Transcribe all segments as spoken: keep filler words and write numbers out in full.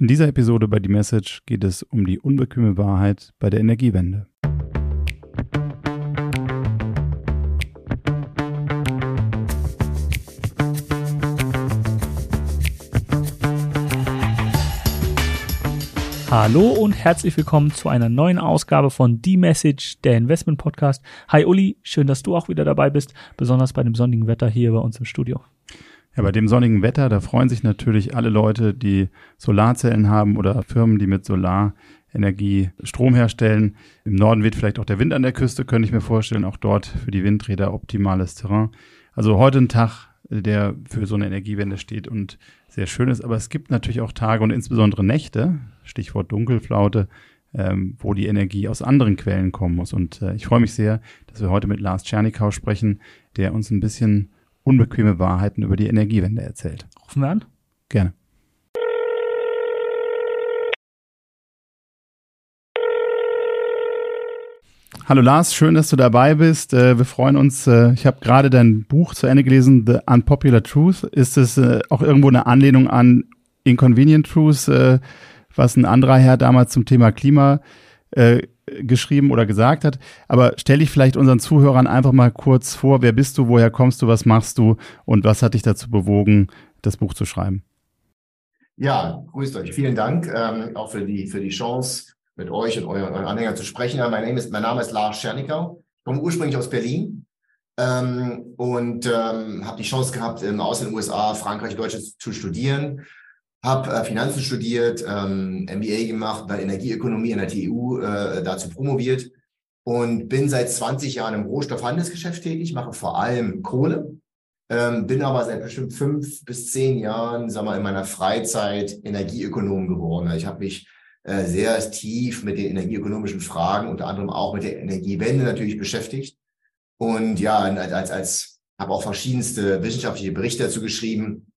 In dieser Episode bei Die Message geht es um die unbequeme Wahrheit bei der Energiewende. Hallo und herzlich willkommen zu einer neuen Ausgabe von Die Message, der Investment-Podcast. Hi Uli, schön, dass du auch wieder dabei bist, besonders bei dem sonnigen Wetter hier bei uns im Studio. Ja, bei dem sonnigen Wetter, da freuen sich natürlich alle Leute, die Solarzellen haben oder Firmen, die mit Solarenergie Strom herstellen. Im Norden weht vielleicht auch der Wind an der Küste, könnte ich mir vorstellen, auch dort für die Windräder optimales Terrain. Also heute ein Tag, der für so eine Energiewende steht und sehr schön ist. Aber es gibt natürlich auch Tage und insbesondere Nächte, Stichwort Dunkelflaute, ähm, wo die Energie aus anderen Quellen kommen muss. Und äh, ich freue mich sehr, dass wir heute mit Lars Schernikau sprechen, der uns ein bisschen unbequeme Wahrheiten über die Energiewende erzählt. Rufen wir an? Gerne. Hallo Lars, schön, dass du dabei bist. Wir freuen uns. Ich habe gerade dein Buch zu Ende gelesen, The Unpopular Truth. Ist es auch irgendwo eine Anlehnung an Inconvenient Truths, was ein anderer Herr damals zum Thema Klima geschrieben oder gesagt hat? Aber stell dich vielleicht unseren Zuhörern einfach mal kurz vor. Wer bist du, woher kommst du, was machst du und was hat dich dazu bewogen, das Buch zu schreiben? Ja, grüßt euch. Vielen Dank ähm, auch für die, für die Chance, mit euch und euren, euren Anhängern zu sprechen. Mein Name ist, mein Name ist Lars Schernikau. Ich komme ursprünglich aus Berlin ähm, und ähm, habe die Chance gehabt, im Ausland, in den U S A, Frankreich, Deutschland zu studieren. Habe äh, Finanzen studiert, ähm, M B A gemacht, dann Energieökonomie an der T U äh, dazu promoviert und bin seit zwanzig Jahren im Rohstoffhandelsgeschäft tätig, mache vor allem Kohle, ähm, bin aber seit bestimmt fünf bis zehn Jahren, sag mal, in meiner Freizeit Energieökonom geworden. Ich habe mich äh, sehr tief mit den energieökonomischen Fragen, unter anderem auch mit der Energiewende natürlich beschäftigt und ja, als als habe auch verschiedenste wissenschaftliche Berichte dazu geschrieben,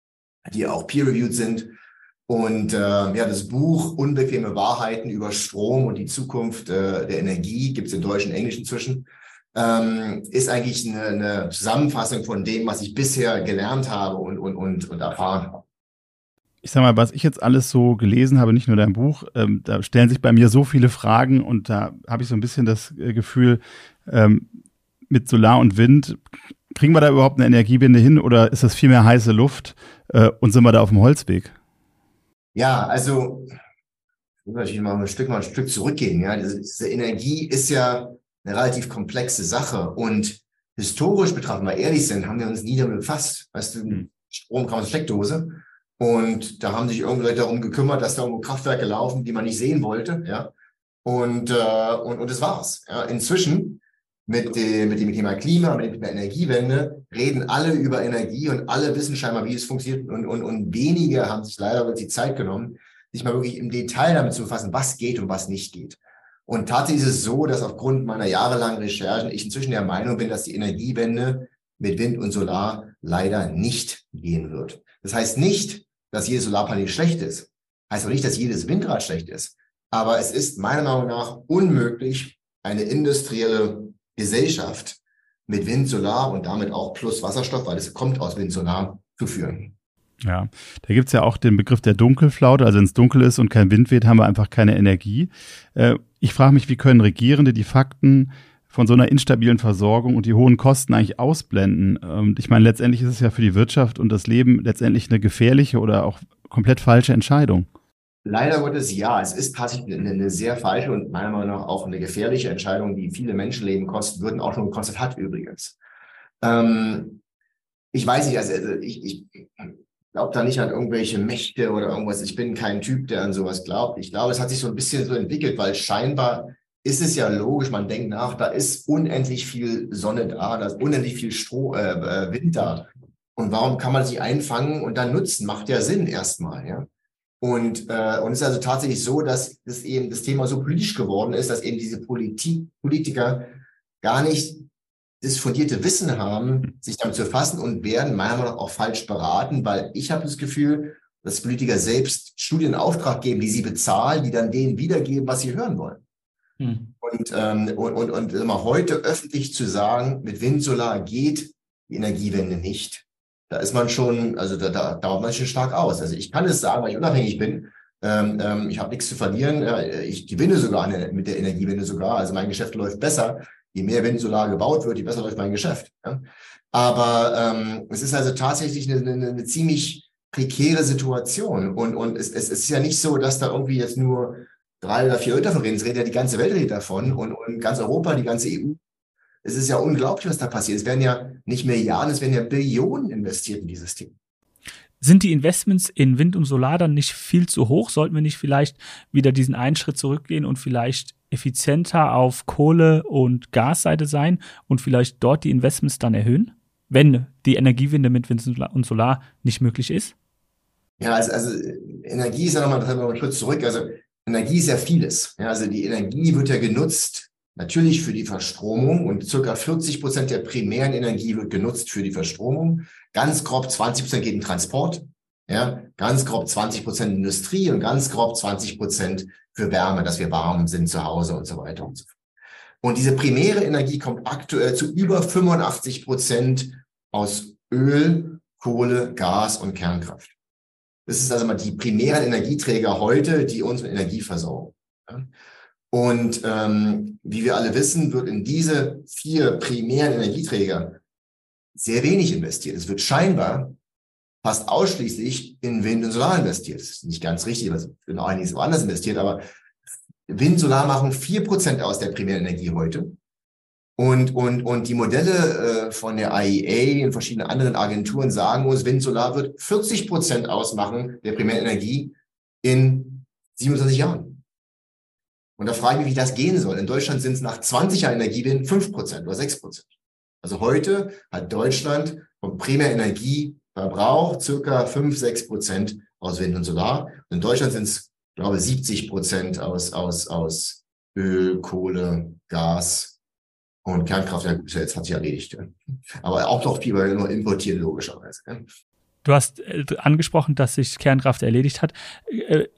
die auch peer-reviewed sind. Und äh, ja, das Buch Unbequeme Wahrheiten über Strom und die Zukunft äh, der Energie, gibt es in Deutsch und Englisch inzwischen, ähm, ist eigentlich eine, eine Zusammenfassung von dem, was ich bisher gelernt habe und, und, und, und erfahren habe. Ich sag mal, was ich jetzt alles so gelesen habe, nicht nur dein Buch, ähm, da stellen sich bei mir so viele Fragen und da habe ich so ein bisschen das Gefühl, ähm, mit Solar und Wind, kriegen wir da überhaupt eine Energiewende hin oder ist das viel mehr heiße Luft äh, und sind wir da auf dem Holzweg? Ja, also muss natürlich mal ein Stück mal ein Stück zurückgehen. Ja, diese, diese Energie ist ja eine relativ komplexe Sache und historisch betrachtet, mal ehrlich sind, haben wir uns nie damit befasst. Weißt du, Strom kam aus der Steckdose und da haben sich irgendwelche Leute darum gekümmert, dass da irgendwo Kraftwerke laufen, die man nicht sehen wollte. Ja, und äh, und und das war's. Ja, inzwischen mit dem mit dem Thema Klima, mit dem Thema Energiewende reden alle über Energie und alle wissen scheinbar, wie es funktioniert und, und, und wenige haben sich leider wirklich die Zeit genommen, sich mal wirklich im Detail damit zu befassen, was geht und was nicht geht. Und tatsächlich ist es so, dass aufgrund meiner jahrelangen Recherchen ich inzwischen der Meinung bin, dass die Energiewende mit Wind und Solar leider nicht gehen wird. Das heißt nicht, dass jedes Solarpanel schlecht ist. Heißt auch nicht, dass jedes Windrad schlecht ist. Aber es ist meiner Meinung nach unmöglich, eine industrielle Gesellschaft mit Wind, Solar und damit auch plus Wasserstoff, weil es kommt aus Wind, Solar, zu führen. Ja, da gibt es ja auch den Begriff der Dunkelflaute. Also wenn es dunkel ist und kein Wind weht, haben wir einfach keine Energie. Äh, ich frage mich, wie können Regierende die Fakten von so einer instabilen Versorgung und die hohen Kosten eigentlich ausblenden? Ähm, ich meine, letztendlich ist es ja für die Wirtschaft und das Leben letztendlich eine gefährliche oder auch komplett falsche Entscheidung. Leider Gottes ja, es ist tatsächlich eine, eine sehr falsche und meiner Meinung nach auch eine gefährliche Entscheidung, die viele Menschenleben kosten würden, auch schon gekostet hat übrigens. Ähm, ich weiß nicht, also, also ich, ich glaube da nicht an irgendwelche Mächte oder irgendwas. Ich bin kein Typ, der an sowas glaubt. Ich glaube, es hat sich so ein bisschen so entwickelt, weil scheinbar ist es ja logisch, man denkt nach, da ist unendlich viel Sonne da, da ist unendlich viel Stroh, äh, Wind da. Und warum kann man sie einfangen und dann nutzen? Macht ja Sinn erstmal, ja. Und äh, und es ist also tatsächlich so, dass das eben das Thema so politisch geworden ist, dass eben diese Politik, Politiker gar nicht das fundierte Wissen haben, sich damit zu befassen und werden meiner Meinung nach auch falsch beraten, weil ich habe das Gefühl, dass Politiker selbst Studien in Auftrag geben, die sie bezahlen, die dann denen wiedergeben, was sie hören wollen. Hm. Und, ähm, und und und immer heute öffentlich zu sagen, mit Wind, Solar geht die Energiewende nicht. Da ist man schon, also da, da dauert man schon stark aus. Also ich kann es sagen, weil ich unabhängig bin Ähm, ähm, ich habe nichts zu verlieren, äh, ich gewinne sogar eine, mit der Energiewende sogar, also mein Geschäft läuft besser. Je mehr Windsolar gebaut wird, je besser läuft mein Geschäft. Ja? Aber ähm, es ist also tatsächlich eine, eine, eine ziemlich prekäre Situation. Und, und es, es ist ja nicht so, dass da irgendwie jetzt nur drei oder vier Leute davon reden. Es redet ja die ganze Welt redet davon und, und ganz Europa, die ganze E U. Es ist ja unglaublich, was da passiert. Es werden ja nicht Milliarden, es werden ja Billionen investiert in dieses Thema. Sind die Investments in Wind und Solar dann nicht viel zu hoch? Sollten wir nicht vielleicht wieder diesen einen Schritt zurückgehen und vielleicht effizienter auf Kohle- und Gasseite sein und vielleicht dort die Investments dann erhöhen, wenn die Energiewende mit Wind und Solar nicht möglich ist? Ja, also, also Energie ist ja nochmal, das haben wir einen Schritt zurück. Also Energie ist ja vieles. Ja, also die Energie wird ja genutzt natürlich für die Verstromung und circa vierzig Prozent der primären Energie wird genutzt für die Verstromung. Ganz grob zwanzig Prozent geht in Transport, ja, ganz grob zwanzig Prozent Industrie und ganz grob zwanzig Prozent für Wärme, dass wir warm sind zu Hause und so weiter und so fort. Und diese primäre Energie kommt aktuell zu über fünfundachtzig Prozent aus Öl, Kohle, Gas und Kernkraft. Das ist also mal die primären Energieträger heute, die uns mit Energie versorgen. Ja. Und ähm, wie wir alle wissen, wird in diese vier primären Energieträger sehr wenig investiert. Es wird scheinbar fast ausschließlich in Wind und Solar investiert. Das ist nicht ganz richtig, weil genau einiges woanders investiert, aber Wind und Solar machen vier Prozent aus der primären Energie heute. Und, und, und die Modelle äh, von der I E A und verschiedenen anderen Agenturen sagen uns, Wind und Solar wird vierzig Prozent ausmachen der primären Energie in siebenundzwanzig Jahren. Und da frage ich mich, wie das gehen soll. In Deutschland sind es nach zwanzig Jahren Energiewende fünf Prozent oder sechs Prozent. Also heute hat Deutschland vom Primärenergieverbrauch circa fünf, sechs Prozent aus Wind und Solar. Und in Deutschland sind es, glaube ich, siebzig Prozent aus, aus, aus Öl, Kohle, Gas und Kernkraft. Ja, gut, jetzt hat sich erledigt. Aber auch noch viel, weil wir nur importieren, logischerweise. Du hast angesprochen, dass sich Kernkraft erledigt hat.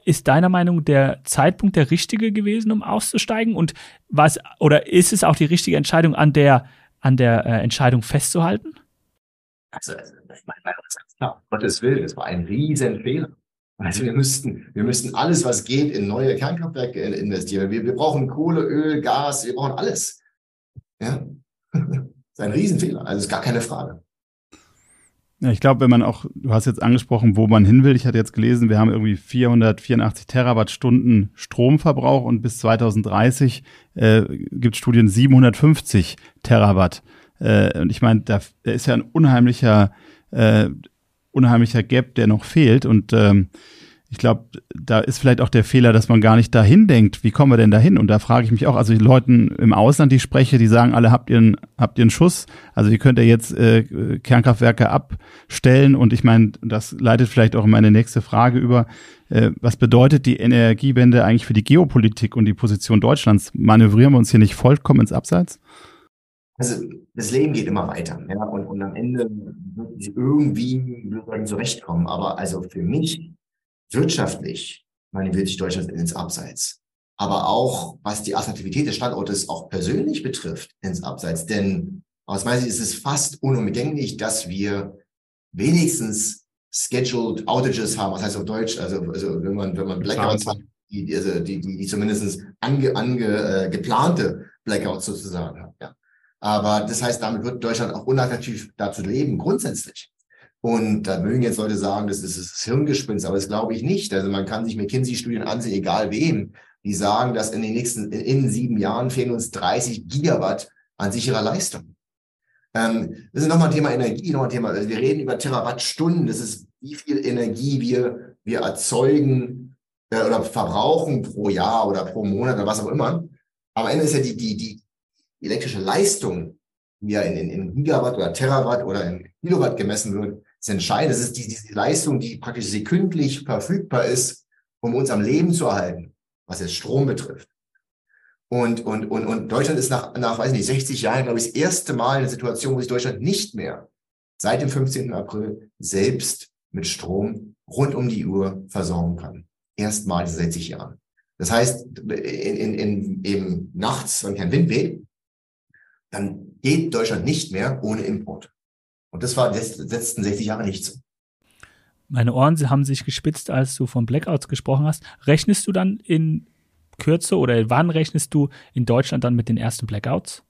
Ist deiner Meinung der Zeitpunkt der richtige gewesen, um auszusteigen? Und was oder ist es auch die richtige Entscheidung, an der an der äh, Entscheidung festzuhalten? Also, also ich meine, das ist ganz klar. Um Gottes Willen, das war ein Riesenfehler. Also wir müssten, wir müssten alles, was geht, in neue Kernkraftwerke investieren. Wir, wir brauchen Kohle, Öl, Gas, wir brauchen alles. Ja, das ist ein Riesenfehler. Also ist gar keine Frage. Ja, ich glaube, wenn man auch, du hast jetzt angesprochen, wo man hin will. Ich hatte jetzt gelesen, wir haben irgendwie vierhundertvierundachtzig Terawattstunden Stromverbrauch und bis zweitausenddreißig äh, gibt es Studien siebenhundertfünfzig Terawatt. Äh, und ich meine, da, da ist ja ein unheimlicher, äh, unheimlicher Gap, der noch fehlt. Und ähm, ich glaube, da ist vielleicht auch der Fehler, dass man gar nicht dahin denkt. Wie kommen wir denn dahin? Und da frage ich mich auch, also die Leuten im Ausland, die ich spreche, die sagen alle, habt ihr einen, habt ihr einen Schuss? Also ihr könnt ja jetzt äh, Kernkraftwerke abstellen. Und ich meine, das leitet vielleicht auch in meine nächste Frage über. Äh, was bedeutet die Energiewende eigentlich für die Geopolitik und die Position Deutschlands? Manövrieren wir uns hier nicht vollkommen ins Abseits? Also das Leben geht immer weiter, ja, und, und am Ende wird es irgendwie zurechtkommen. Aber also für mich wirtschaftlich manövriert sich Deutschland ins Abseits. Aber auch, was die Attraktivität des Standortes auch persönlich betrifft, ins Abseits. Denn aus meiner Sicht ist es fast unumgänglich, dass wir wenigstens scheduled outages haben. Was heißt auf Deutsch? Also, also wenn man, wenn man Blackouts hat, die, also die, die, die zumindest ange, ange, äh, geplante Blackouts sozusagen haben. Ja. Aber das heißt, damit wird Deutschland auch unattraktiv dazu leben, grundsätzlich. Und da mögen jetzt Leute sagen, das ist das Hirngespinst, aber das glaube ich nicht. Also man kann sich McKinsey-Studien ansehen, egal wem, die sagen, dass in den nächsten, in sieben Jahren fehlen uns dreißig Gigawatt an sicherer Leistung. Ähm, das ist nochmal ein Thema Energie, nochmal ein Thema, also wir reden über Terawattstunden, das ist, wie viel Energie wir, wir erzeugen äh, oder verbrauchen pro Jahr oder pro Monat oder was auch immer. Aber am Ende ist ja die, die, die elektrische Leistung, die ja in, in, in Gigawatt oder Terawatt oder in Kilowatt gemessen wird, ist entscheidend. Das ist die, die Leistung, die praktisch sekündlich verfügbar ist, um uns am Leben zu erhalten, was jetzt Strom betrifft. Und, und, und, und Deutschland ist nach, nach, weiß nicht, sechzig Jahren, glaube ich, das erste Mal in der Situation, wo sich Deutschland nicht mehr seit dem fünfzehnten April selbst mit Strom rund um die Uhr versorgen kann. Erstmal in sechzig Jahren. Das heißt, in, in, in, eben nachts, wenn kein Wind weht, dann geht Deutschland nicht mehr ohne Importe. Und das war in den letzten sechzig Jahren nicht so. Meine Ohren haben sich gespitzt, als du von Blackouts gesprochen hast. Rechnest du dann in Kürze oder wann rechnest du in Deutschland dann mit den ersten Blackouts?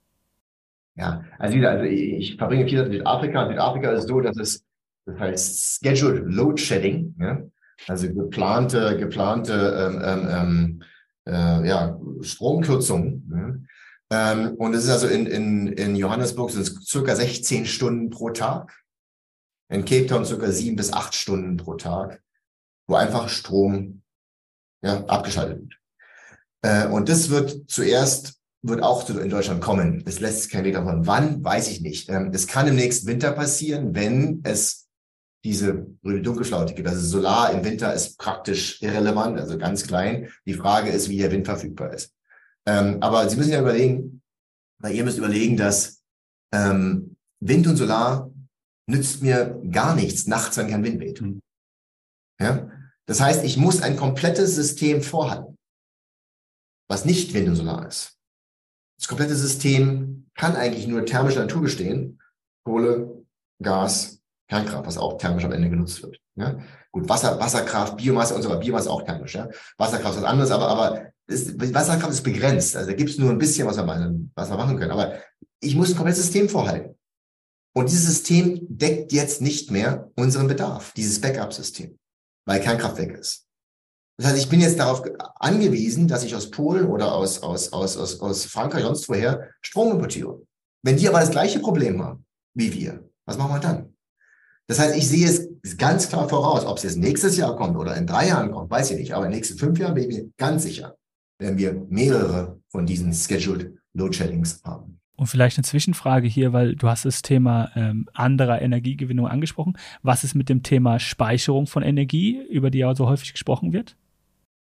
Ja, also, also ich verbringe viel mit Afrika. Mit Afrika ist es so, dass es, das heißt Scheduled Load Shedding, ja? Also geplante, geplante ähm, ähm, äh, ja, Stromkürzungen. Ja? Ähm, und es ist also in, in, in Johannesburg sind es circa sechzehn Stunden pro Tag. In Cape Town circa sieben bis acht Stunden pro Tag, wo einfach Strom ja, abgeschaltet wird. Äh, und das wird zuerst, wird auch in Deutschland kommen. Es lässt sich kein Weg davon. Wann, weiß ich nicht. Ähm, es kann im nächsten Winter passieren, wenn es diese grüne Dunkelflaute gibt. Also Solar im Winter ist praktisch irrelevant, also ganz klein. Die Frage ist, wie der Wind verfügbar ist. Ähm, aber Sie müssen ja überlegen, weil ihr müsst überlegen, dass ähm, Wind und Solar nützt mir gar nichts nachts, wenn kein Wind weht. Mhm. Ja? Das heißt, ich muss ein komplettes System vorhalten, was nicht Wind und Solar ist. Das komplette System kann eigentlich nur thermischer Natur bestehen. Kohle, Gas, Kernkraft, was auch thermisch am Ende genutzt wird. Ja? Gut, Wasser, Wasserkraft, Biomasse und so weiter. Biomasse auch thermisch. Ja? Wasserkraft ist was anderes, aber, aber ist, Wasserkraft ist begrenzt. Also da gibt es nur ein bisschen, was wir, machen, was wir machen können. Aber ich muss ein komplettes System vorhalten. Und dieses System deckt jetzt nicht mehr unseren Bedarf, dieses Backup-System, weil Kernkraft weg ist. Das heißt, ich bin jetzt darauf angewiesen, dass ich aus Polen oder aus, aus, aus, aus, aus Frankreich, sonst woher, Strom importiere. Wenn die aber das gleiche Problem haben wie wir, was machen wir dann? Das heißt, ich sehe es ganz klar voraus, ob es jetzt nächstes Jahr kommt oder in drei Jahren kommt, weiß ich nicht, aber in den nächsten fünf Jahren bin ich mir ganz sicher, werden wir mehrere von diesen Scheduled Load Sheddings haben. Und vielleicht eine Zwischenfrage hier, weil du hast das Thema ähm, anderer Energiegewinnung angesprochen. Was ist mit dem Thema Speicherung von Energie, über die ja so häufig gesprochen wird?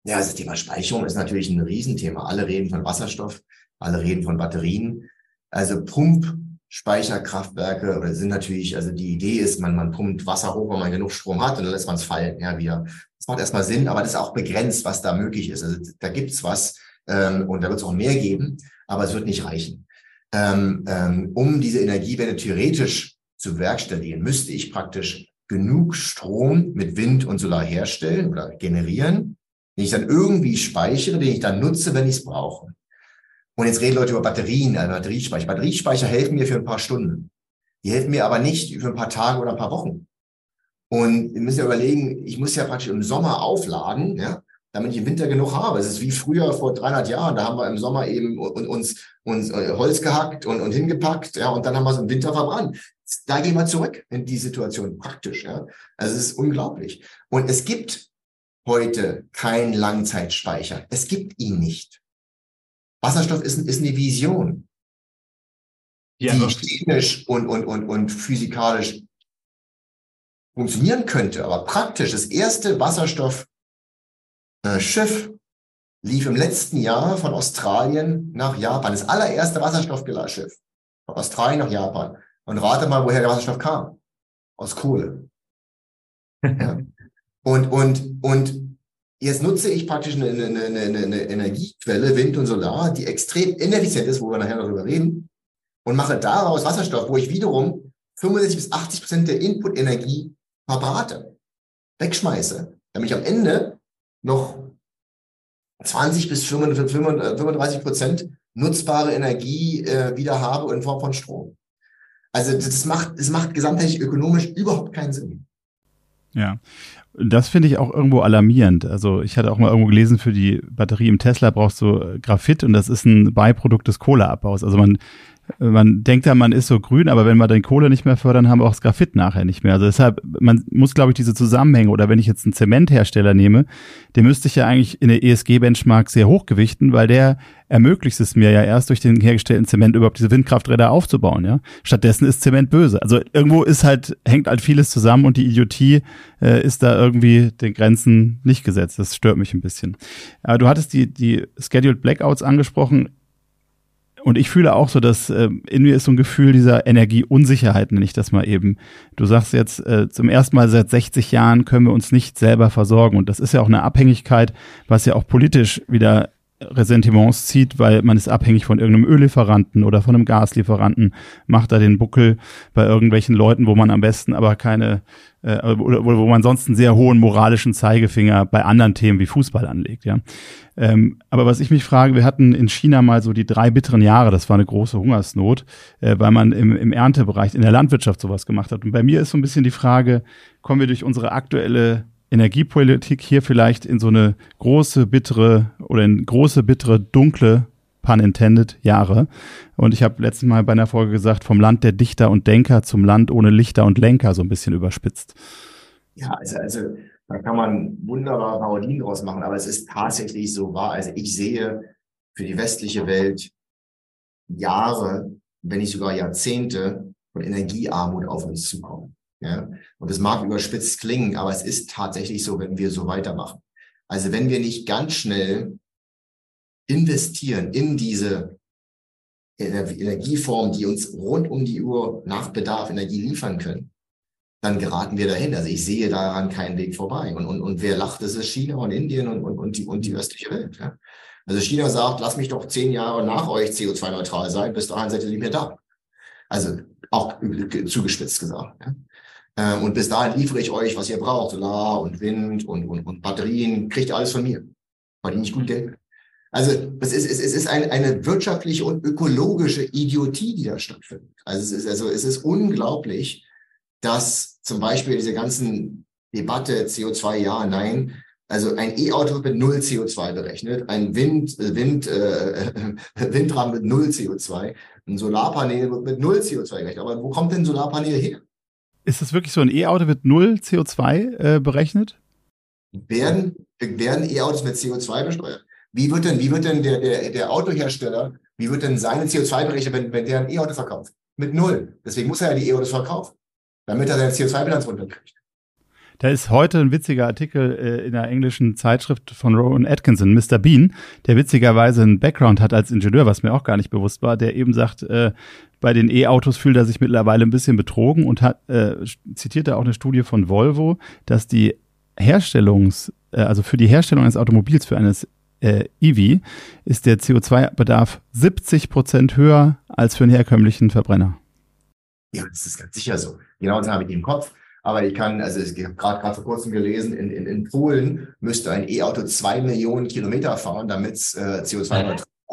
Ja, das Thema Speicherung ist natürlich ein Riesenthema. Alle reden von Wasserstoff, alle reden von Batterien. Also Pumpspeicherkraftwerke oder sind natürlich, also die Idee ist, man, man pumpt Wasser hoch, wenn man genug Strom hat und dann lässt man es fallen. Ja, wieder. Das macht erstmal Sinn, aber das ist auch begrenzt, was da möglich ist. Also da gibt's was ähm, und da wird es auch mehr geben, aber es wird nicht reichen. Ähm, ähm, um diese Energiewende theoretisch zu bewerkstelligen, müsste ich praktisch genug Strom mit Wind und Solar herstellen oder generieren, den ich dann irgendwie speichere, den ich dann nutze, wenn ich es brauche. Und jetzt reden Leute über Batterien, also Batteriespeicher. Batteriespeicher helfen mir für ein paar Stunden. Die helfen mir aber nicht für ein paar Tage oder ein paar Wochen. Und wir müssen ja überlegen, ich muss ja praktisch im Sommer aufladen, ja, damit ich im Winter genug habe. Es ist wie früher vor dreihundert Jahren, da haben wir im Sommer eben uns, uns Holz gehackt und, und hingepackt, ja, und dann haben wir es im Winter verbrannt. Da gehen wir zurück in die Situation praktisch, ja. Also es ist unglaublich. Und es gibt heute keinen Langzeitspeicher. Es gibt ihn nicht. Wasserstoff ist, ist eine Vision, ja, die chemisch und, und, und, und physikalisch funktionieren könnte, aber praktisch das erste Wasserstoff Schiff lief im letzten Jahr von Australien nach Japan. Das allererste Wasserstoffschiff von Australien nach Japan. Und rate mal, woher der Wasserstoff kam. Aus Kohle. Ja. Und, und, und jetzt nutze ich praktisch eine, eine, eine, eine Energiequelle, Wind und Solar, die extrem ineffizient ist, wo wir nachher noch drüber reden, und mache daraus Wasserstoff, wo ich wiederum fünfundsechzig bis achtzig Prozent der Input-Energie verbrate, wegschmeiße, damit ich am Ende noch zwanzig bis fünfunddreißig Prozent nutzbare Energie äh, wieder habe in Form von Strom. Also das macht, das macht gesamtheitlich ökonomisch überhaupt keinen Sinn. Ja, das finde ich auch irgendwo alarmierend. Also ich hatte auch mal irgendwo gelesen, für die Batterie im Tesla brauchst du Graphit und das ist ein Beiprodukt des Kohleabbaus. Also man, man denkt da, man ist so grün, aber wenn wir den Kohle nicht mehr fördern, haben wir auch das Graphit nachher nicht mehr. Also deshalb, man muss, glaube ich, diese Zusammenhänge, oder wenn ich jetzt einen Zementhersteller nehme, den müsste ich ja eigentlich in der E S G-Benchmark sehr hochgewichten, weil der ermöglicht es mir ja erst durch den hergestellten Zement überhaupt diese Windkrafträder aufzubauen, ja. Stattdessen ist Zement böse. Also irgendwo ist halt, hängt halt vieles zusammen und die Idiotie äh, ist da irgendwie den Grenzen nicht gesetzt. Das stört mich ein bisschen. Aber du hattest die, die Scheduled Blackouts angesprochen. Und ich fühle auch so, dass äh, in mir ist so ein Gefühl dieser Energieunsicherheit, nenne ich das mal eben. Du sagst jetzt, äh, zum ersten Mal seit sechzig Jahren können wir uns nicht selber versorgen. Und das ist ja auch eine Abhängigkeit, was ja auch politisch wieder Ressentiments zieht, weil man ist abhängig von irgendeinem Öllieferanten oder von einem Gaslieferanten, macht da den Buckel bei irgendwelchen Leuten, wo man am besten aber keine, äh, oder wo, wo man sonst einen sehr hohen moralischen Zeigefinger bei anderen Themen wie Fußball anlegt, ja. Ähm, aber was ich mich frage, wir hatten in China mal so die drei bitteren Jahre, das war eine große Hungersnot, äh, weil man im, im Erntebereich, in der Landwirtschaft sowas gemacht hat. Und bei mir ist so ein bisschen die Frage, kommen wir durch unsere aktuelle Energiepolitik hier vielleicht in so eine große, bittere oder in große, bittere, dunkle, pun intended, Jahre. Und ich habe letztens mal bei einer Folge gesagt, vom Land der Dichter und Denker zum Land ohne Lichter und Lenker, so ein bisschen überspitzt. Ja, also, also da kann man wunderbare Parodien draus machen, aber es ist tatsächlich so wahr. Also ich sehe für die westliche Welt Jahre, wenn nicht sogar Jahrzehnte von Energiearmut auf uns zukommen. Ja, und das mag überspitzt klingen, aber es ist tatsächlich so, wenn wir so weitermachen. Also wenn wir nicht ganz schnell investieren in diese Energieformen, die uns rund um die Uhr nach Bedarf Energie liefern können, dann geraten wir dahin. Also ich sehe daran keinen Weg vorbei. Und, und, und wer lacht, das ist China und Indien und, und, und, die, und die östliche Welt. Ja? Also China sagt, lass mich doch zehn Jahre nach euch C O zwei neutral sein, bis dahin seid ihr nicht mehr da. Also auch zugespitzt gesagt. Ja? Und bis dahin liefere ich euch, was ihr braucht, Solar und Wind und, und, und Batterien, kriegt ihr alles von mir, weil die nicht gut Geld. Also es ist, es ist eine, eine wirtschaftliche und ökologische Idiotie, die da stattfindet. Also es ist, also es ist unglaublich, dass zum Beispiel diese ganzen Debatte C O zwei, ja, nein, also ein E-Auto wird mit null C O zwei berechnet, ein Wind, Wind, äh, Windrad mit null C O zwei, ein Solarpanel wird mit null C O zwei berechnet. Aber wo kommt denn ein Solarpanel her? Ist das wirklich so, ein E-Auto mit null C O zwei äh, berechnet? Werden, werden E-Autos mit C O zwei besteuert? Wie wird denn, wie wird denn der, der, der Autohersteller, wie wird denn seine C O zwei berechnet, wenn, wenn der ein E-Auto verkauft? Mit null. Deswegen muss er ja die E-Autos verkaufen, damit er seine C O zwei Bilanz runterkriegt. Da ist heute ein witziger Artikel äh, in einer englischen Zeitschrift von Rowan Atkinson, Mister Bean, der witzigerweise einen Background hat als Ingenieur, was mir auch gar nicht bewusst war, der eben sagt, äh, bei den E-Autos fühlt er sich mittlerweile ein bisschen betrogen und hat äh, zitiert da auch eine Studie von Volvo, dass die Herstellungs, äh, also für die Herstellung eines Automobils, für eines äh, E V, ist der C O zwei Bedarf siebzig Prozent höher als für einen herkömmlichen Verbrenner. Ja, das ist ganz sicher so. Genau das habe ich im Kopf. Aber ich kann, also ich habe gerade vor kurzem gelesen, in, in, in Polen müsste ein E-Auto zwei Millionen Kilometer fahren, damit es äh, C O zwei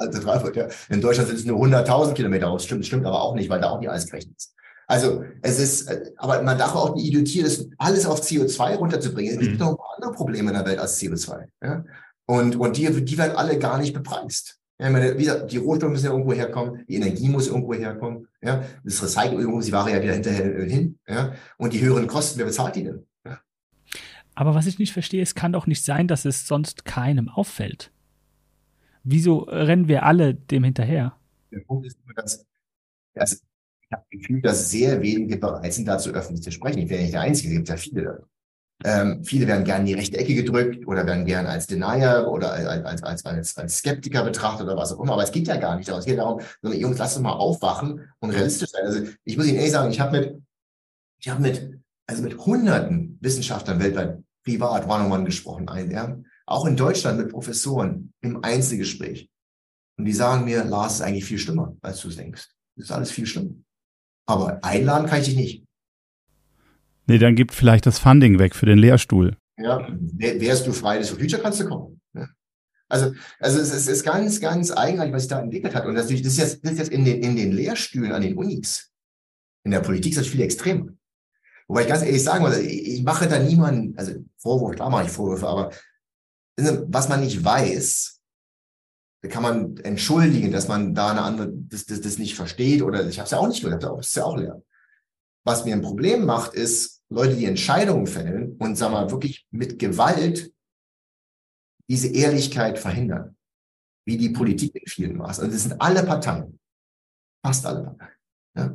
neutral wird. Ja. In Deutschland sind es nur hunderttausend Kilometer aus. Stimmt, stimmt aber auch nicht, weil da auch nicht alles gerechnet ist. Also es ist, aber man darf auch die Idiotie, das alles auf C O zwei runterzubringen. Es gibt noch andere Probleme in der Welt als C O zwei. Ja. Und, und die, die werden alle gar nicht bepreist. Ja, ich meine, wie gesagt, die Rohstoffe müssen ja irgendwo herkommen, die Energie muss irgendwo herkommen, ja, das Recycling irgendwo, sie waren ja wieder hinterher hin, ja, und die höheren Kosten, wer bezahlt die denn? Ja. Aber was ich nicht verstehe, es kann doch nicht sein, dass es sonst keinem auffällt. Wieso rennen wir alle dem hinterher? Der Punkt ist nur, dass, dass ich habe das Gefühl, dass sehr wenige bereit sind, dazu öffentlich zu sprechen. Ich wäre nicht der Einzige, es gibt ja viele da. Ähm, viele werden gerne in die rechte Ecke gedrückt oder werden gerne als Denier oder als, als, als, als Skeptiker betrachtet oder was auch immer. Aber es geht ja gar nicht darum. Es geht darum, sondern Jungs, lasst uns mal aufwachen und realistisch sein. Also ich muss Ihnen ehrlich sagen, ich habe mit, ich habe mit, also mit hunderten Wissenschaftlern weltweit privat one-on-one gesprochen. Ja? Auch in Deutschland mit Professoren im Einzelgespräch. Und die sagen mir, Lars, ist eigentlich viel schlimmer, als du denkst. Das ist alles viel schlimmer. Aber einladen kann ich dich nicht. Nee, dann gibt vielleicht das Funding weg für den Lehrstuhl. Ja, wärst du frei, das Future kannst du kommen. Ja. Also, also es, es ist ganz, ganz eigenartig, was sich da entwickelt hat. Und das, das ist jetzt, das ist jetzt in, den, in den Lehrstühlen an den Unis. In der Politik ist das viel extremer. Wobei ich ganz ehrlich sagen muss, ich mache da niemanden, also Vorwurf, klar mache ich Vorwürfe, aber was man nicht weiß, da kann man entschuldigen, dass man da eine andere, das, das, das nicht versteht. Oder ich habe es ja auch nicht gehört, das ist ja auch leer. Was mir ein Problem macht, ist, Leute, die Entscheidungen fällen und, sag mal, wirklich mit Gewalt diese Ehrlichkeit verhindern, wie die Politik in vielen Maßen. Also das sind alle Parteien, fast alle Parteien. Ja?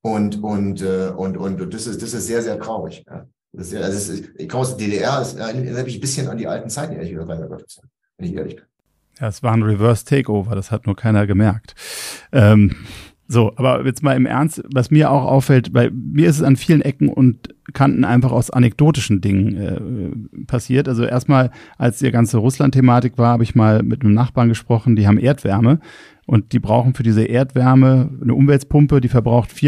Und, und, und, und, und das, ist, das ist sehr, sehr traurig. Ja? Das ist, das ist, ich komme aus der D D R, das erinnert mich ein bisschen an die alten Zeiten, ehrlich gesagt, wenn ich ehrlich bin. Ja, es war ein Reverse-Takeover, das hat nur keiner gemerkt. Ähm. So, aber jetzt mal im Ernst, was mir auch auffällt, bei mir ist es an vielen Ecken und kannten, einfach aus anekdotischen Dingen äh, passiert. Also erstmal, als die ganze Russland-Thematik war, habe ich mal mit einem Nachbarn gesprochen, die haben Erdwärme und die brauchen für diese Erdwärme eine Umweltpumpe, die verbraucht viertausendfünfhundert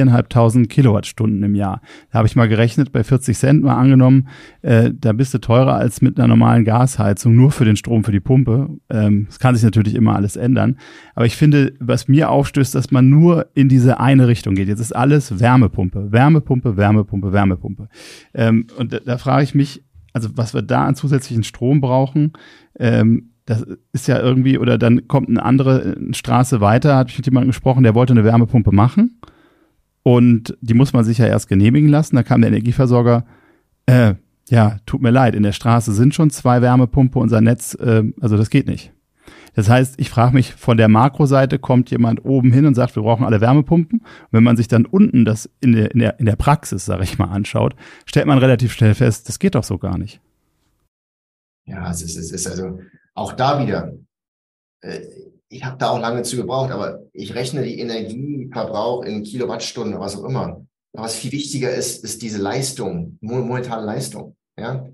Kilowattstunden im Jahr. Da habe ich mal gerechnet, bei vierzig Cent mal angenommen, äh, da bist du teurer als mit einer normalen Gasheizung, nur für den Strom für die Pumpe. Ähm, das kann sich natürlich immer alles ändern. Aber ich finde, was mir aufstößt, dass man nur in diese eine Richtung geht. Jetzt ist alles Wärmepumpe, Wärmepumpe, Wärmepumpe, Wärmepumpe. Ähm, und da, da frage ich mich, also was wir da an zusätzlichen Strom brauchen, ähm, das ist ja irgendwie, oder dann kommt eine andere Straße weiter, hatte ich mit jemandem gesprochen, der wollte eine Wärmepumpe machen und die muss man sich ja erst genehmigen lassen. Da kam der Energieversorger, äh, ja, tut mir leid, in der Straße sind schon zwei Wärmepumpe, unser Netz, äh, also das geht nicht. Das heißt, ich frage mich, von der Makroseite kommt jemand oben hin und sagt, wir brauchen alle Wärmepumpen. Und wenn man sich dann unten das in der, in der, in der Praxis, sage ich mal, anschaut, stellt man relativ schnell fest, das geht doch so gar nicht. Ja, es ist, es ist also... Auch da wieder, ich habe da auch lange zu gebraucht, aber ich rechne die Energieverbrauch in Kilowattstunden oder was auch immer. Was viel wichtiger ist, ist diese Leistung, momentane Leistung. Ja?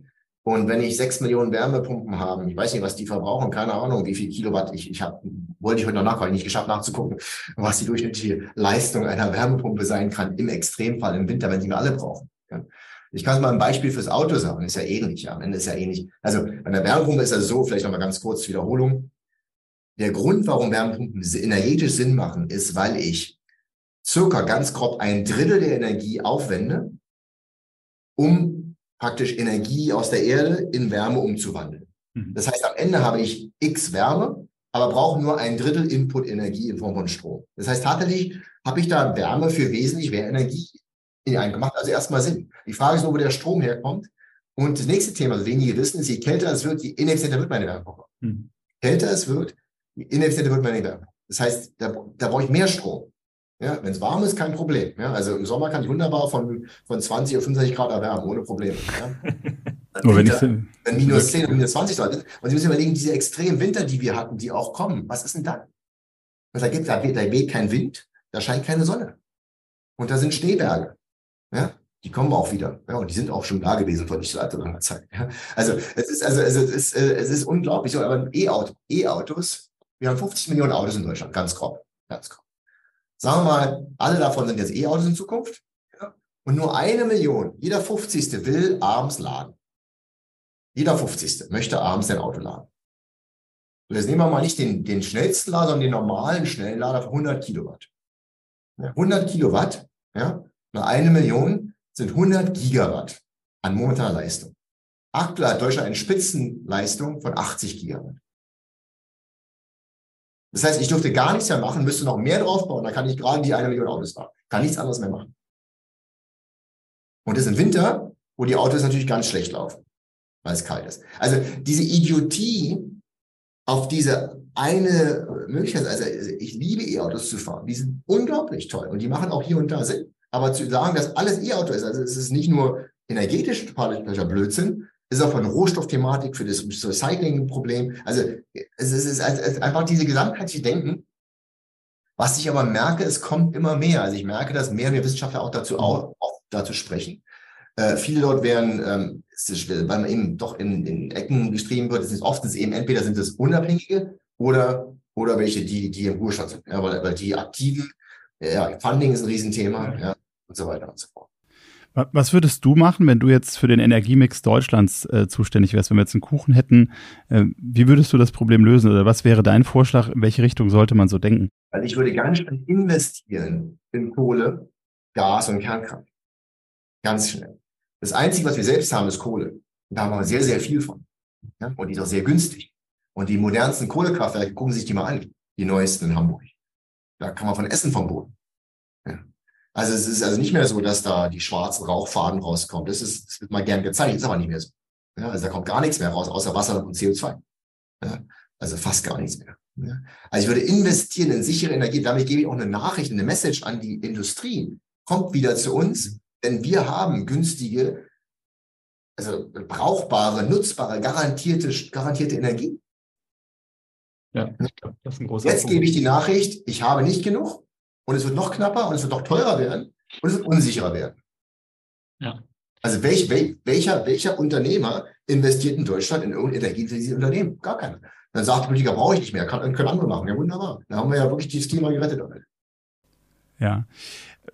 Und wenn ich sechs Millionen Wärmepumpen habe, ich weiß nicht, was die verbrauchen, keine Ahnung, wie viel Kilowatt, ich, ich hab, wollte ich heute noch nachgucken, nicht geschafft nachzugucken, was die durchschnittliche Leistung einer Wärmepumpe sein kann, im Extremfall, im Winter, wenn die wir alle brauchen. Ja? Ich kann es mal ein Beispiel fürs Auto sagen, ist ja ähnlich, ja, am Ende ist ja ähnlich. Also bei der Wärmepumpe ist das so, vielleicht nochmal ganz kurz zur Wiederholung. Der Grund, warum Wärmepumpen energetisch Sinn machen, ist, weil ich circa ganz grob ein Drittel der Energie aufwende, um praktisch Energie aus der Erde in Wärme umzuwandeln. Mhm. Das heißt, am Ende habe ich x Wärme, aber brauche nur ein Drittel Input-Energie in Form von Strom. Das heißt, tatsächlich habe ich da Wärme für wesentlich mehr Energie gemacht, also erstmal Sinn. Die Frage ist nur, wo der Strom herkommt. Und das nächste Thema, also wenige wissen, ist, je kälter es wird, je ineffizienter wird meine Wärmepumpe. Hm. Kälter es wird, je ineffizienter wird meine Wärmepumpe. Das heißt, da, da brauche ich mehr Strom. Ja, wenn es warm ist, kein Problem. Ja, also im Sommer kann ich wunderbar von, von zwanzig auf fünfundzwanzig Grad erwärmen, ohne Probleme. Ja. Nur wenn, Winter, ich, wenn minus zehn und minus zwanzig Grad ist. Und Sie müssen überlegen, diese extremen Winter, die wir hatten, die auch kommen, was ist denn dann? Da gibt da, da weht kein Wind, da scheint keine Sonne. Und da sind Schneeberge. Ja, die kommen auch wieder. Ja, und die sind auch schon da gewesen vor nicht so langer Zeit. Ja, also es ist also es ist es ist unglaublich. Aber E-Auto, E-Autos, wir haben fünfzig Millionen Autos in Deutschland, ganz grob, ganz grob. Sagen wir mal, alle davon sind jetzt E-Autos in Zukunft. Ja, und nur eine Million, jeder fünfzigste will abends laden. Jeder fünfzigste möchte abends sein Auto laden. Und jetzt nehmen wir mal nicht den den schnellsten Lader, sondern den normalen Schnelllader für hundert Kilowatt. Ja, hundert Kilowatt, ja. Nur eine Million sind hundert Gigawatt an momentaner Leistung. Aktuell hat Deutschland eine Spitzenleistung von achtzig Gigawatt. Das heißt, ich dürfte gar nichts mehr machen, müsste noch mehr draufbauen, dann kann ich gerade die eine Million Autos fahren. Kann nichts anderes mehr machen. Und das ist im Winter, wo die Autos natürlich ganz schlecht laufen, weil es kalt ist. Also diese Idiotie auf diese eine Möglichkeit, also ich liebe E-Autos zu fahren, die sind unglaublich toll und die machen auch hier und da Sinn. Aber zu sagen, dass alles E-Auto ist, also es ist nicht nur energetisch totaler Blödsinn, es ist auch von Rohstoffthematik für das Recycling-Problem. Also es ist, es ist einfach diese gesamtheitliche Denken. Was ich aber merke, es kommt immer mehr. Also ich merke, dass mehr und mehr Wissenschaftler auch dazu, auch, auch dazu sprechen. Äh, viele dort werden, ähm, es ist, weil man eben doch in, in Ecken gestrieben wird, es ist oft, es eben entweder sind es Unabhängige oder, oder welche, die, die im Ruhestand sind. Ja, weil, weil die Aktiven, ja, Funding ist ein Riesenthema, ja, und so weiter und so fort. Was würdest du machen, wenn du jetzt für den Energiemix Deutschlands äh, zuständig wärst, wenn wir jetzt einen Kuchen hätten? Äh, wie würdest du das Problem lösen oder was wäre dein Vorschlag? In welche Richtung sollte man so denken? Also ich würde ganz schnell investieren in Kohle, Gas und Kernkraft. Ganz schnell. Das Einzige, was wir selbst haben, ist Kohle. Und da haben wir sehr, sehr viel von. Ja? Und die ist auch sehr günstig. Und die modernsten Kohlekraftwerke, gucken Sie sich die mal an, die neuesten in Hamburg. Da kann man von Essen vom Boden. Ja. Also es ist also nicht mehr so, dass da die schwarzen Rauchfaden rauskommen. Das ist, das wird mal gern gezeigt, ist aber nicht mehr so. Ja, also da kommt gar nichts mehr raus, außer Wasser und C O zwei. Ja, also fast gar nichts mehr. Ja. Also ich würde investieren in sichere Energie. Damit gebe ich auch eine Nachricht, eine Message an die Industrie. Kommt wieder zu uns, denn wir haben günstige, also brauchbare, nutzbare, garantierte, garantierte Energie. Ja, das ist ein großer Jetzt Punkt. Gebe ich die Nachricht, ich habe nicht genug und es wird noch knapper und es wird noch teurer werden und es wird unsicherer werden. Ja, Also welch, welch, welcher, welcher Unternehmer investiert in Deutschland in irgendein energieintensives Unternehmen? Gar keiner. Dann sagt der Politiker, brauche ich nicht mehr, kann, können andere machen. Ja, wunderbar. Da haben wir ja wirklich das Klima gerettet damit. Ja.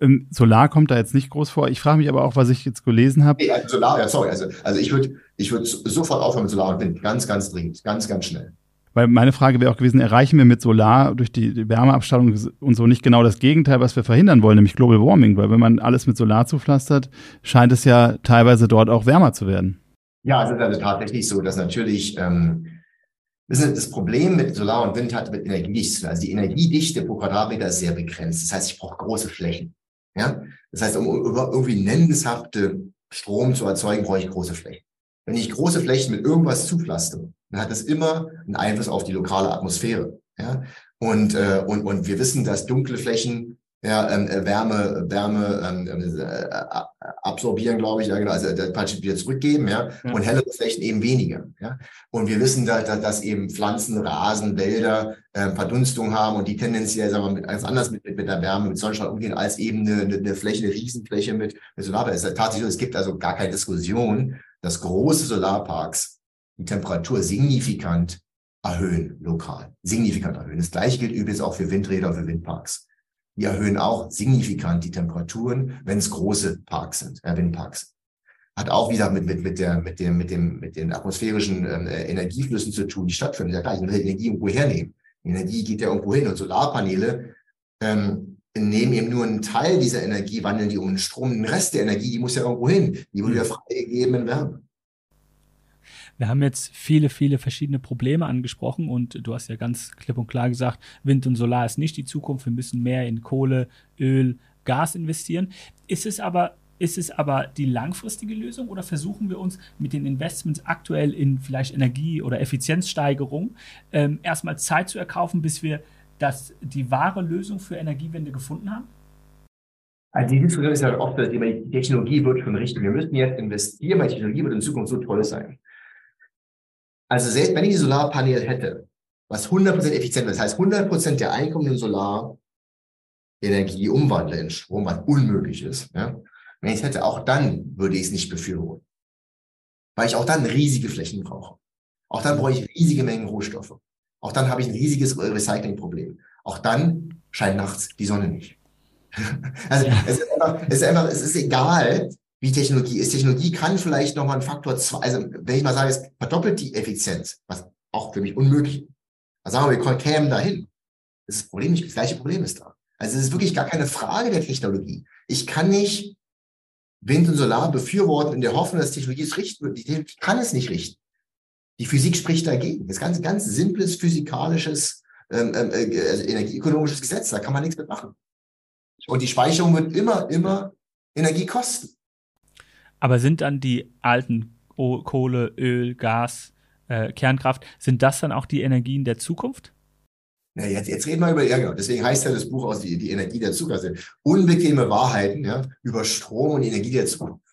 Ähm, Solar kommt da jetzt nicht groß vor. Ich frage mich aber auch, was ich jetzt gelesen habe. Nee, also Solar, ja, sorry. Also, also ich würde ich würd sofort aufhören mit Solar und Wind. Ganz, ganz dringend. Ganz, ganz schnell. Weil meine Frage wäre auch gewesen, erreichen wir mit Solar durch die Wärmeabstrahlung und so nicht genau das Gegenteil, was wir verhindern wollen, nämlich Global Warming? Weil wenn man alles mit Solar zupflastert, scheint es ja teilweise dort auch wärmer zu werden. Ja, es ist also tatsächlich so, dass natürlich ähm, das Problem mit Solar und Wind hat mit Energie nichts zu tun. Also die Energiedichte pro Quadratmeter ist sehr begrenzt. Das heißt, ich brauche große Flächen. Ja? Das heißt, um irgendwie nennenswerte Strom zu erzeugen, brauche ich große Flächen. Wenn ich große Flächen mit irgendwas zupflaste, dann hat das immer einen Einfluss auf die lokale Atmosphäre. Ja? Und, äh, und, und wir wissen, dass dunkle Flächen ja, ähm, Wärme, Wärme ähm, äh, absorbieren, glaube ich, ja, genau, also praktisch wieder zurückgeben, ja? Ja. Und hellere Flächen eben weniger. Ja? Und wir wissen, da, da, dass eben Pflanzen, Rasen, Wälder äh, Verdunstung haben und die tendenziell sagen wir, ganz anders mit, mit der Wärme, mit Sonnenschein umgehen, als eben eine, eine Fläche, eine Riesenfläche mit, mit Solarwärme. Es ist tatsächlich so, es gibt also gar keine Diskussion, dass große Solarparks die Temperatur signifikant erhöhen, lokal. Signifikant erhöhen. Das Gleiche gilt übrigens auch für Windräder, für Windparks. Die erhöhen auch signifikant die Temperaturen, wenn es große Parks sind, äh, Windparks. Hat auch wieder mit, mit, mit der, mit dem, mit dem, mit den atmosphärischen äh, Energieflüssen zu tun, die stattfinden. Ja, klar, ich muss Energie irgendwo hernehmen. Die Energie geht ja irgendwo hin und Solarpaneele, ähm, nehmen eben nur einen Teil dieser Energie, wandeln die um den Strom. Den Rest der Energie, die muss ja irgendwo hin. Die wurde ja freigegeben in Wärme. Wir haben jetzt viele, viele verschiedene Probleme angesprochen und du hast ja ganz klipp und klar gesagt, Wind und Solar ist nicht die Zukunft, wir müssen mehr in Kohle, Öl, Gas investieren. Ist es aber, ist es aber die langfristige Lösung oder versuchen wir uns mit den Investments aktuell in vielleicht Energie- oder Effizienzsteigerung ähm, erstmal Zeit zu erkaufen, bis wir das, die wahre Lösung für Energiewende gefunden haben? Also die Diskussion ist ja oft, dass die Technologie wird schon richtig. Wir müssen jetzt investieren, weil die Technologie wird in Zukunft so toll sein. Also selbst wenn ich die Solarpaneele hätte, was hundert Prozent effizient ist, das heißt hundert Prozent der Einkommen in Solarenergie umwandeln in Strom, was unmöglich ist. Ja? Wenn ich es hätte, auch dann würde ich es nicht befürworten. Weil ich auch dann riesige Flächen brauche. Auch dann brauche ich riesige Mengen Rohstoffe. Auch dann habe ich ein riesiges Recyclingproblem. Auch dann scheint nachts die Sonne nicht. Also es ist einfach, es ist einfach, es ist egal, wie Technologie ist. Technologie kann vielleicht nochmal ein Faktor zwei, also wenn ich mal sage, es verdoppelt die Effizienz, was auch für mich unmöglich ist. Also sagen wir, wir kämen dahin. Das ist das Problem nicht, das gleiche Problem ist da. Also es ist wirklich gar keine Frage der Technologie. Ich kann nicht Wind und Solar befürworten in der Hoffnung, dass Technologie es richten wird. Die Technologie kann es nicht richten. Die Physik spricht dagegen. Das ist ganz, ganz simples physikalisches, ähm, äh, also energieökonomisches Gesetz, da kann man nichts mit machen. Und die Speicherung wird immer, immer Energie kosten. Aber sind dann die alten o- Kohle, Öl, Gas, äh, Kernkraft, sind das dann auch die Energien der Zukunft? Na, jetzt, jetzt reden wir über, ja genau, deswegen heißt ja das Buch aus die, die Energie der Zukunft. Also unbequeme Wahrheiten ja, über Strom und die Energie der Zukunft.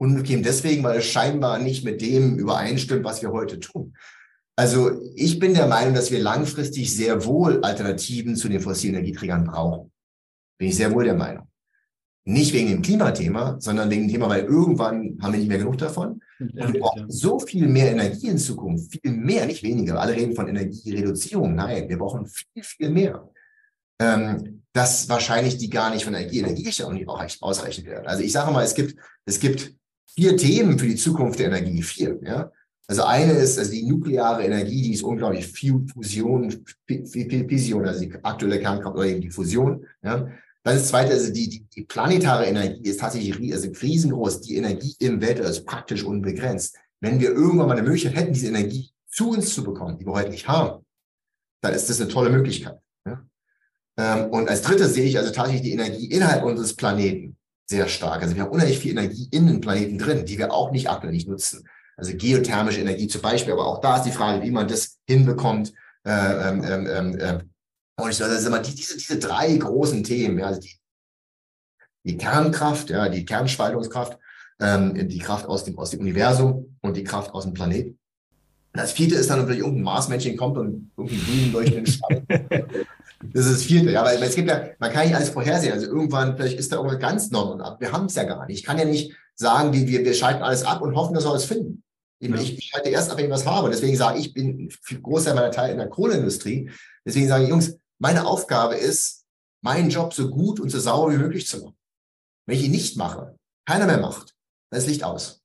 Unbequem deswegen, weil es scheinbar nicht mit dem übereinstimmt, was wir heute tun. Also ich bin der Meinung, dass wir langfristig sehr wohl Alternativen zu den fossilen Energieträgern brauchen. Bin ich sehr wohl der Meinung. Nicht wegen dem Klimathema, sondern wegen dem Thema, weil irgendwann haben wir nicht mehr genug davon. Und wir brauchen so viel mehr Energie in Zukunft. Viel mehr, nicht weniger. Alle reden von Energiereduzierung. Nein, wir brauchen viel, viel mehr. Ähm, dass wahrscheinlich die gar nicht von Energie, Energiestellung nicht ausreichen werden. Also ich sage mal, es gibt, es gibt vier Themen für die Zukunft der Energie. Vier, ja. Also eine ist also die nukleare Energie, die ist unglaublich viel Fusion, Fission, also die aktuelle Kernkraft oder eben die Fusion, ja. Dann das zweite, also die, die, die planetare Energie ist tatsächlich also riesengroß. Die Energie im Weltall ist praktisch unbegrenzt. Wenn wir irgendwann mal eine Möglichkeit hätten, diese Energie zu uns zu bekommen, die wir heute nicht haben, dann ist das eine tolle Möglichkeit. Ja? Und als drittes sehe ich also tatsächlich die Energie innerhalb unseres Planeten sehr stark. Also wir haben unheimlich viel Energie in den Planeten drin, die wir auch nicht aktuell nicht nutzen. Also geothermische Energie zum Beispiel, aber auch da ist die Frage, wie man das hinbekommt, äh, ähm, ähm, äh, Und ich sage, also mal, diese, diese drei großen Themen, ja, also die, die Kernkraft, ja, die Kernspaltungskraft, ähm, die Kraft aus dem, aus dem Universum und die Kraft aus dem Planeten. Das vierte ist dann, wenn irgendein Marsmännchen kommt und irgendwie grün leuchtenden Stein. Das ist das vierte. Ja, weil es gibt ja, man kann nicht alles vorhersehen. Also irgendwann, vielleicht ist da irgendwas ganz normal ab. Wir haben es ja gar nicht. Ich kann ja nicht sagen die, wir, wir schalten alles ab und hoffen, dass wir alles finden. Ja. Ich schalte erst ab, wenn ich was habe. Deswegen sage ich, ich bin ein Großteil meiner Teil in der Kohleindustrie. Deswegen sage ich, Jungs, meine Aufgabe ist, meinen Job so gut und so sauber wie möglich zu machen. Wenn ich ihn nicht mache, keiner mehr macht, dann ist Licht aus.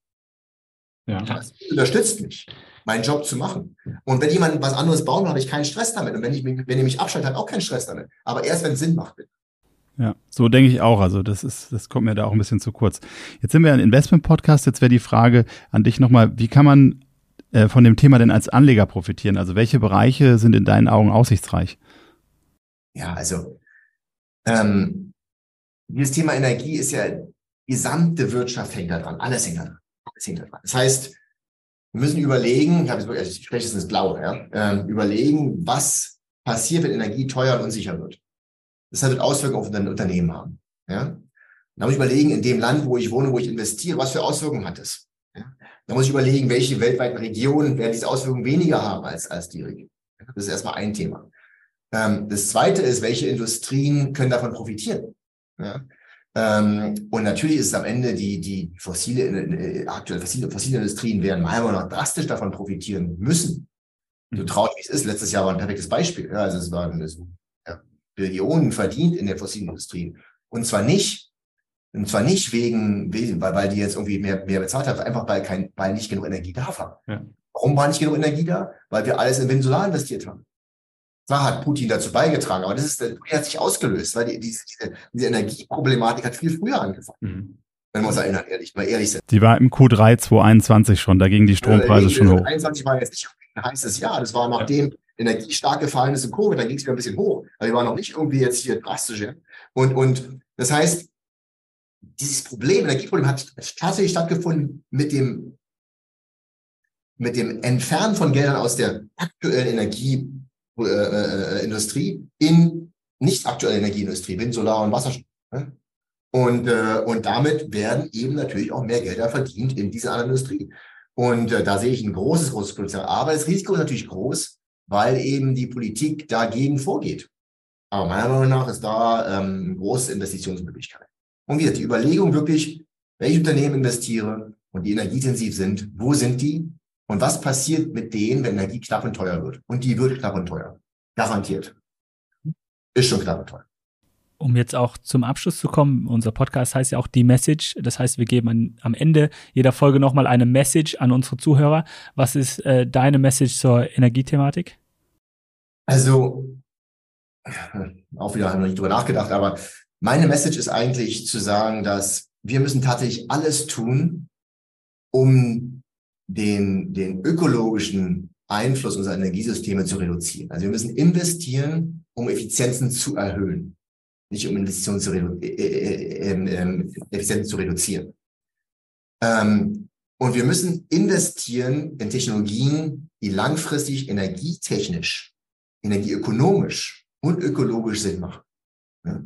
Ja. Das unterstützt mich, meinen Job zu machen. Und wenn jemand was anderes baut, habe ich keinen Stress damit. Und wenn ich wenn ihr mich abschaltet, habe ich auch keinen Stress damit. Aber erst, wenn es Sinn macht, bitte. Ja, so denke ich auch. Also das ist, das kommt mir da auch ein bisschen zu kurz. Jetzt sind wir ein Investment-Podcast. Jetzt wäre die Frage an dich nochmal, wie kann man äh, von dem Thema denn als Anleger profitieren? Also welche Bereiche sind in deinen Augen aussichtsreich? Ja, also ähm, dieses Thema Energie ist ja, die gesamte Wirtschaft hängt da dran. Alles hängt da dran. Alles hängt da dran. Das heißt, wir müssen überlegen, ich habe jetzt wirklich, ich spreche jetzt ins Blaue, ja, ähm, überlegen, was passiert, wenn Energie teuer und unsicher wird. Das wird Auswirkungen auf ein Unternehmen haben. Ja? Dann muss ich überlegen, in dem Land, wo ich wohne, wo ich investiere, was für Auswirkungen hat es. Ja? Dann muss ich überlegen, welche weltweiten Regionen werden diese Auswirkungen weniger haben als, als die Region. Das ist erstmal ein Thema. Ähm, das zweite ist, welche Industrien können davon profitieren. Ja? Ähm, und natürlich ist es am Ende, die, die fossile, äh, aktuell fossile, fossile Industrien werden meiner Meinung nach drastisch davon profitieren müssen. So traurig wie es ist, letztes Jahr war ein perfektes Beispiel. Ja? Also es war ein Billionen verdient in der fossilen Industrie. Und zwar nicht, und zwar nicht wegen, weil, weil die jetzt irgendwie mehr, mehr bezahlt haben, einfach weil, kein, weil nicht genug Energie da war. Ja. Warum war nicht genug Energie da? Weil wir alles in Wind und Solar investiert haben. Klar hat Putin dazu beigetragen, aber das ist, das hat sich ausgelöst, weil die, diese, diese Energieproblematik hat viel früher angefangen. Mhm. Wenn wir uns erinnern, ehrlich, mal ehrlich sind. Die war im Q drei zwanzig einundzwanzig schon, da gingen die Strompreise ja, schon hoch. zwanzig einundzwanzig war jetzt nicht ein heißes Jahr, das war nachdem ja. Energie stark gefallen ist in Covid, dann ging es wieder ein bisschen hoch. Aber wir waren noch nicht irgendwie jetzt hier drastisch. Ja? Und, und das heißt, dieses Problem, Energieproblem hat tatsächlich stattgefunden mit dem, mit dem Entfernen von Geldern aus der aktuellen Energieindustrie äh, in nicht aktuelle Energieindustrie, Wind, Solar und Wasserstoff. Ja? Und, äh, und damit werden eben natürlich auch mehr Gelder verdient in dieser anderen Industrie. Und äh, da sehe ich ein großes, großes Potenzial. Aber das Risiko ist natürlich groß, weil eben die Politik dagegen vorgeht. Aber meiner Meinung nach ist da ähm, eine große Investitionsmöglichkeit. Und wie gesagt, die Überlegung wirklich, welche Unternehmen investiere und die energieintensiv sind, wo sind die und was passiert mit denen, wenn Energie knapp und teuer wird? Und die wird knapp und teuer. Garantiert. Ist schon knapp und teuer. Um jetzt auch zum Abschluss zu kommen, unser Podcast heißt ja auch Die Message. Das heißt, wir geben an, am Ende jeder Folge nochmal eine Message an unsere Zuhörer. Was ist äh, deine Message zur Energiethematik? Also, auch wieder habe ich noch nicht drüber nachgedacht, aber meine Message ist eigentlich zu sagen, dass wir müssen tatsächlich alles tun, um den, den ökologischen Einfluss unserer Energiesysteme zu reduzieren. Also wir müssen investieren, um Effizienzen zu erhöhen. Nicht um Investitionen zu, redu- äh, äh, äh, Effizienz zu reduzieren. Ähm, und wir müssen investieren in Technologien, die langfristig energietechnisch, energieökonomisch und ökologisch Sinn machen. Ja?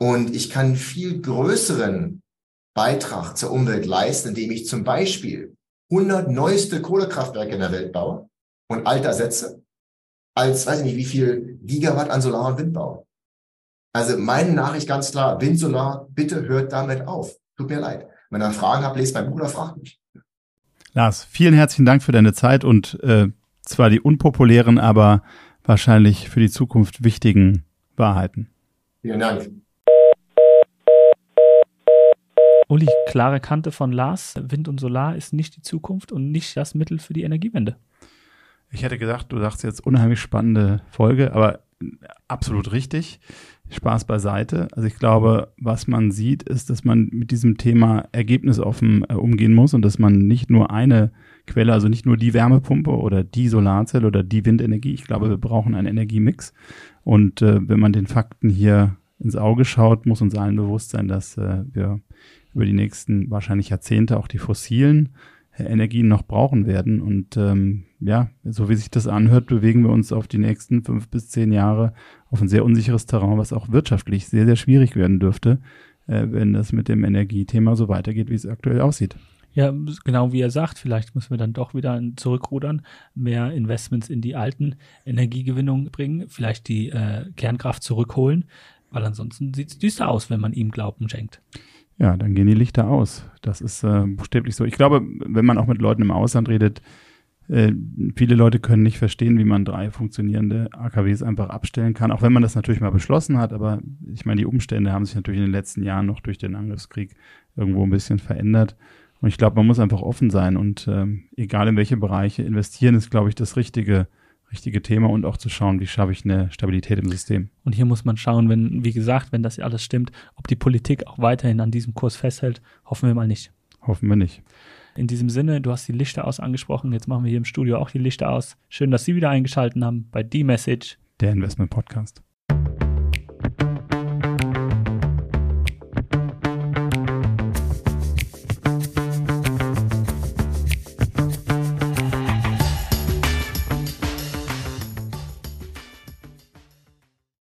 Und ich kann viel größeren Beitrag zur Umwelt leisten, indem ich zum Beispiel hundert neueste Kohlekraftwerke in der Welt baue und alte ersetze, als weiß ich nicht wie viel Gigawatt an Solar- und Wind baue. Also meine Nachricht ganz klar, Wind, Solar, bitte hört damit auf. Tut mir leid. Wenn ihr Fragen habt, lest mein Buch oder fragt mich. Lars, vielen herzlichen Dank für deine Zeit und äh, zwar die unpopulären, aber wahrscheinlich für die Zukunft wichtigen Wahrheiten. Vielen Dank. Uli, klare Kante von Lars. Wind und Solar ist nicht die Zukunft und nicht das Mittel für die Energiewende. Ich hätte gedacht, du sagst jetzt unheimlich spannende Folge, aber absolut richtig. Spaß beiseite. Also ich glaube, was man sieht, ist, dass man mit diesem Thema ergebnisoffen äh, umgehen muss und dass man nicht nur eine Quelle, also nicht nur die Wärmepumpe oder die Solarzelle oder die Windenergie, ich glaube, wir brauchen einen Energiemix. Und äh, wenn man den Fakten hier ins Auge schaut, muss uns allen bewusst sein, dass äh, wir über die nächsten wahrscheinlich Jahrzehnte auch die fossilen Energien noch brauchen werden. Und ähm, ja, so wie sich das anhört, bewegen wir uns auf die nächsten fünf bis zehn Jahre auf ein sehr unsicheres Terrain, was auch wirtschaftlich sehr, sehr schwierig werden dürfte, äh, wenn das mit dem Energiethema so weitergeht, wie es aktuell aussieht. Ja, genau wie er sagt, vielleicht müssen wir dann doch wieder zurückrudern, mehr Investments in die alten Energiegewinnungen bringen, vielleicht die äh, Kernkraft zurückholen, weil ansonsten sieht es düster aus, wenn man ihm Glauben schenkt. Ja, dann gehen die Lichter aus. Das ist äh, buchstäblich so. Ich glaube, wenn man auch mit Leuten im Ausland redet, äh, viele Leute können nicht verstehen, wie man drei funktionierende A K Ws einfach abstellen kann, auch wenn man das natürlich mal beschlossen hat. Aber ich meine, die Umstände haben sich natürlich in den letzten Jahren noch durch den Angriffskrieg irgendwo ein bisschen verändert. Und ich glaube, man muss einfach offen sein und ähm, egal in welche Bereiche investieren, ist, glaube ich, das richtige richtige Thema und auch zu schauen, wie schaffe ich eine Stabilität im System. Und hier muss man schauen, wenn, wie gesagt, wenn das alles stimmt, ob die Politik auch weiterhin an diesem Kurs festhält, hoffen wir mal nicht. Hoffen wir nicht. In diesem Sinne, du hast die Lichter aus angesprochen, jetzt machen wir hier im Studio auch die Lichter aus. Schön, dass Sie wieder eingeschaltet haben bei Die Message, der Investment Podcast.